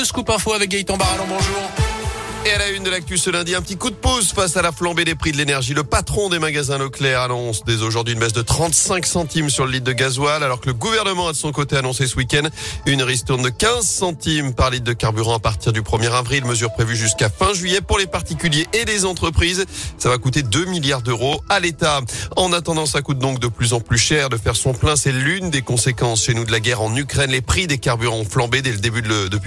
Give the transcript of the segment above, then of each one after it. Le Scoop Info avec Gaëtan Baralon, bonjour. Et à la une de l'actu ce lundi, un petit coup de pouce face à la flambée des prix de l'énergie. Le patron des magasins Leclerc annonce dès aujourd'hui une baisse de 35 centimes sur le litre de gasoil, alors que le gouvernement a de son côté annoncé ce week-end une ristourne de 15 centimes par litre de carburant à partir du 1er avril, mesure prévue jusqu'à fin juillet pour les particuliers et les entreprises. Ça va coûter 2 milliards d'euros à l'État. En attendant, ça coûte donc de plus en plus cher de faire son plein. C'est l'une des conséquences chez nous de la guerre en Ukraine. Les prix des carburants ont flambé depuis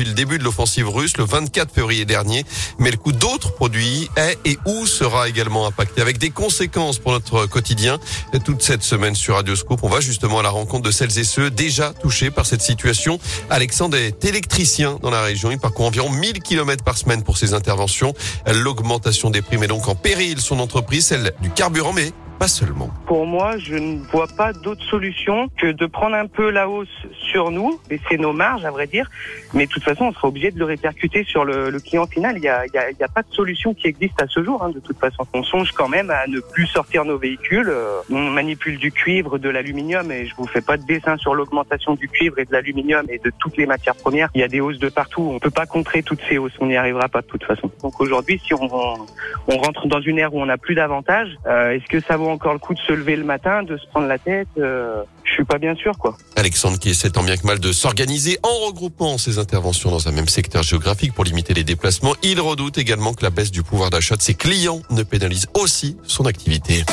le début de l'offensive russe, le 24 février dernier. Mais le coût d'autres produits est et où sera également impacté, avec des conséquences pour notre quotidien. Toute cette semaine sur Radioscope, on va justement à la rencontre de celles et ceux déjà touchés par cette situation. Alexandre est électricien dans la région. Il parcourt environ 1000 km par semaine pour ses interventions. L'augmentation des prix met donc en péril son entreprise, celle du carburant, mais pas seulement. Pour moi, je ne vois pas d'autre solution que de prendre un peu la hausse sur nous, et c'est nos marges à vrai dire, mais de toute façon, on sera obligé de le répercuter sur le client final. Il n'y a pas de solution qui existe à ce jour, de toute façon. On songe quand même à ne plus sortir nos véhicules. On manipule du cuivre, de l'aluminium, et je vous fais pas de dessin sur l'augmentation du cuivre et de l'aluminium et de toutes les matières premières. Il y a des hausses de partout, on peut pas contrer toutes ces hausses, on n'y arrivera pas de toute façon. Donc aujourd'hui, si on rentre dans une ère où on n'a plus d'avantages, est-ce que ça vaut encore le coup de se lever le matin, de se prendre la tête, je suis pas bien sûr quoi. Alexandre qui essaie tant bien que mal de s'organiser en regroupant ses interventions dans un même secteur géographique pour limiter les déplacements. Il redoute également que la baisse du pouvoir d'achat de ses clients ne pénalise aussi son activité.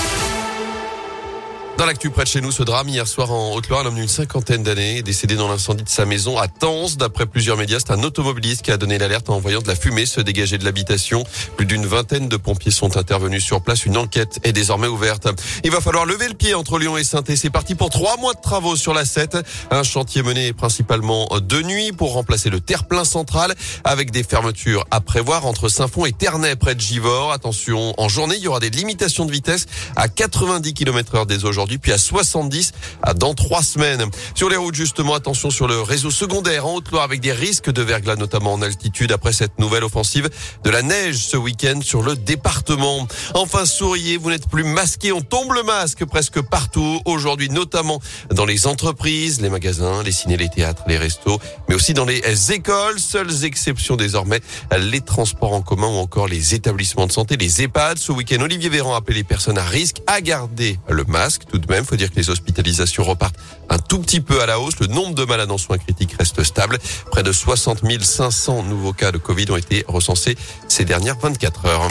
Dans l'actu près de chez nous, ce drame hier soir en Haute-Loire, un homme d'une cinquantaine d'années est décédé dans l'incendie de sa maison à Tence. D'après plusieurs médias, c'est un automobiliste qui a donné l'alerte en voyant de la fumée se dégager de l'habitation. Plus d'une vingtaine de pompiers sont intervenus sur place. Une enquête est désormais ouverte. Il va falloir lever le pied entre Lyon et Saint-Étienne. C'est parti pour 3 mois de travaux sur la 7. Un chantier mené principalement de nuit pour remplacer le terre-plein central, avec des fermetures à prévoir entre Saint-Fons et Ternay près de Givors. Attention, en journée, il y aura des limitations de vitesse à 90 km/h dès aujourd'hui, puis à 70 dans 3 semaines. Sur les routes, justement, attention sur le réseau secondaire en Haute-Loire avec des risques de verglas, notamment en altitude, après cette nouvelle offensive de la neige ce week-end sur le département. Enfin, souriez, vous n'êtes plus masqué, on tombe le masque presque partout aujourd'hui, notamment dans les entreprises, les magasins, les ciné, les théâtres, les restos, mais aussi dans les écoles. Seules exceptions désormais, les transports en commun ou encore les établissements de santé, les EHPAD. Ce week-end, Olivier Véran a appelé les personnes à risque à garder le masque. Tout de même, faut dire que les hospitalisations repartent un tout petit peu à la hausse. Le nombre de malades en soins critiques reste stable. Près de 60 500 nouveaux cas de Covid ont été recensés ces dernières 24 heures.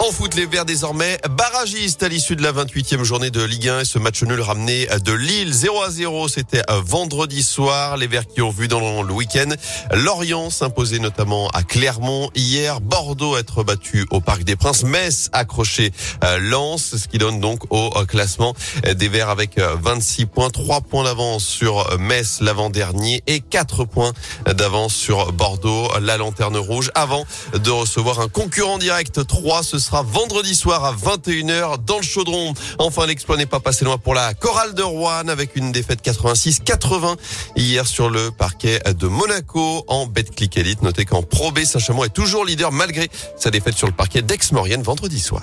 En foot, les Verts désormais barragistes à l'issue de la 28e journée de Ligue 1. Et ce match nul ramené de Lille 0-0, c'était vendredi soir. Les Verts qui ont vu dans le week-end Lorient s'imposer notamment à Clermont hier. Bordeaux être battu au Parc des Princes. Metz accroché Lens. Ce qui donne donc au classement des Verts avec 26 points. 3 points d'avance sur Metz, l'avant-dernier, et 4 points d'avance sur Bordeaux, la lanterne rouge, avant de recevoir un concurrent direct 3. Ce sera vendredi soir à 21h dans le Chaudron. Enfin, l'exploit n'est pas passé loin pour la chorale de Rouen avec une défaite 86-80 hier sur le parquet de Monaco en Betclic Elite. Notez qu'en Pro B, Saint-Chamond est toujours leader malgré sa défaite sur le parquet d'Aix-Maurienne vendredi soir.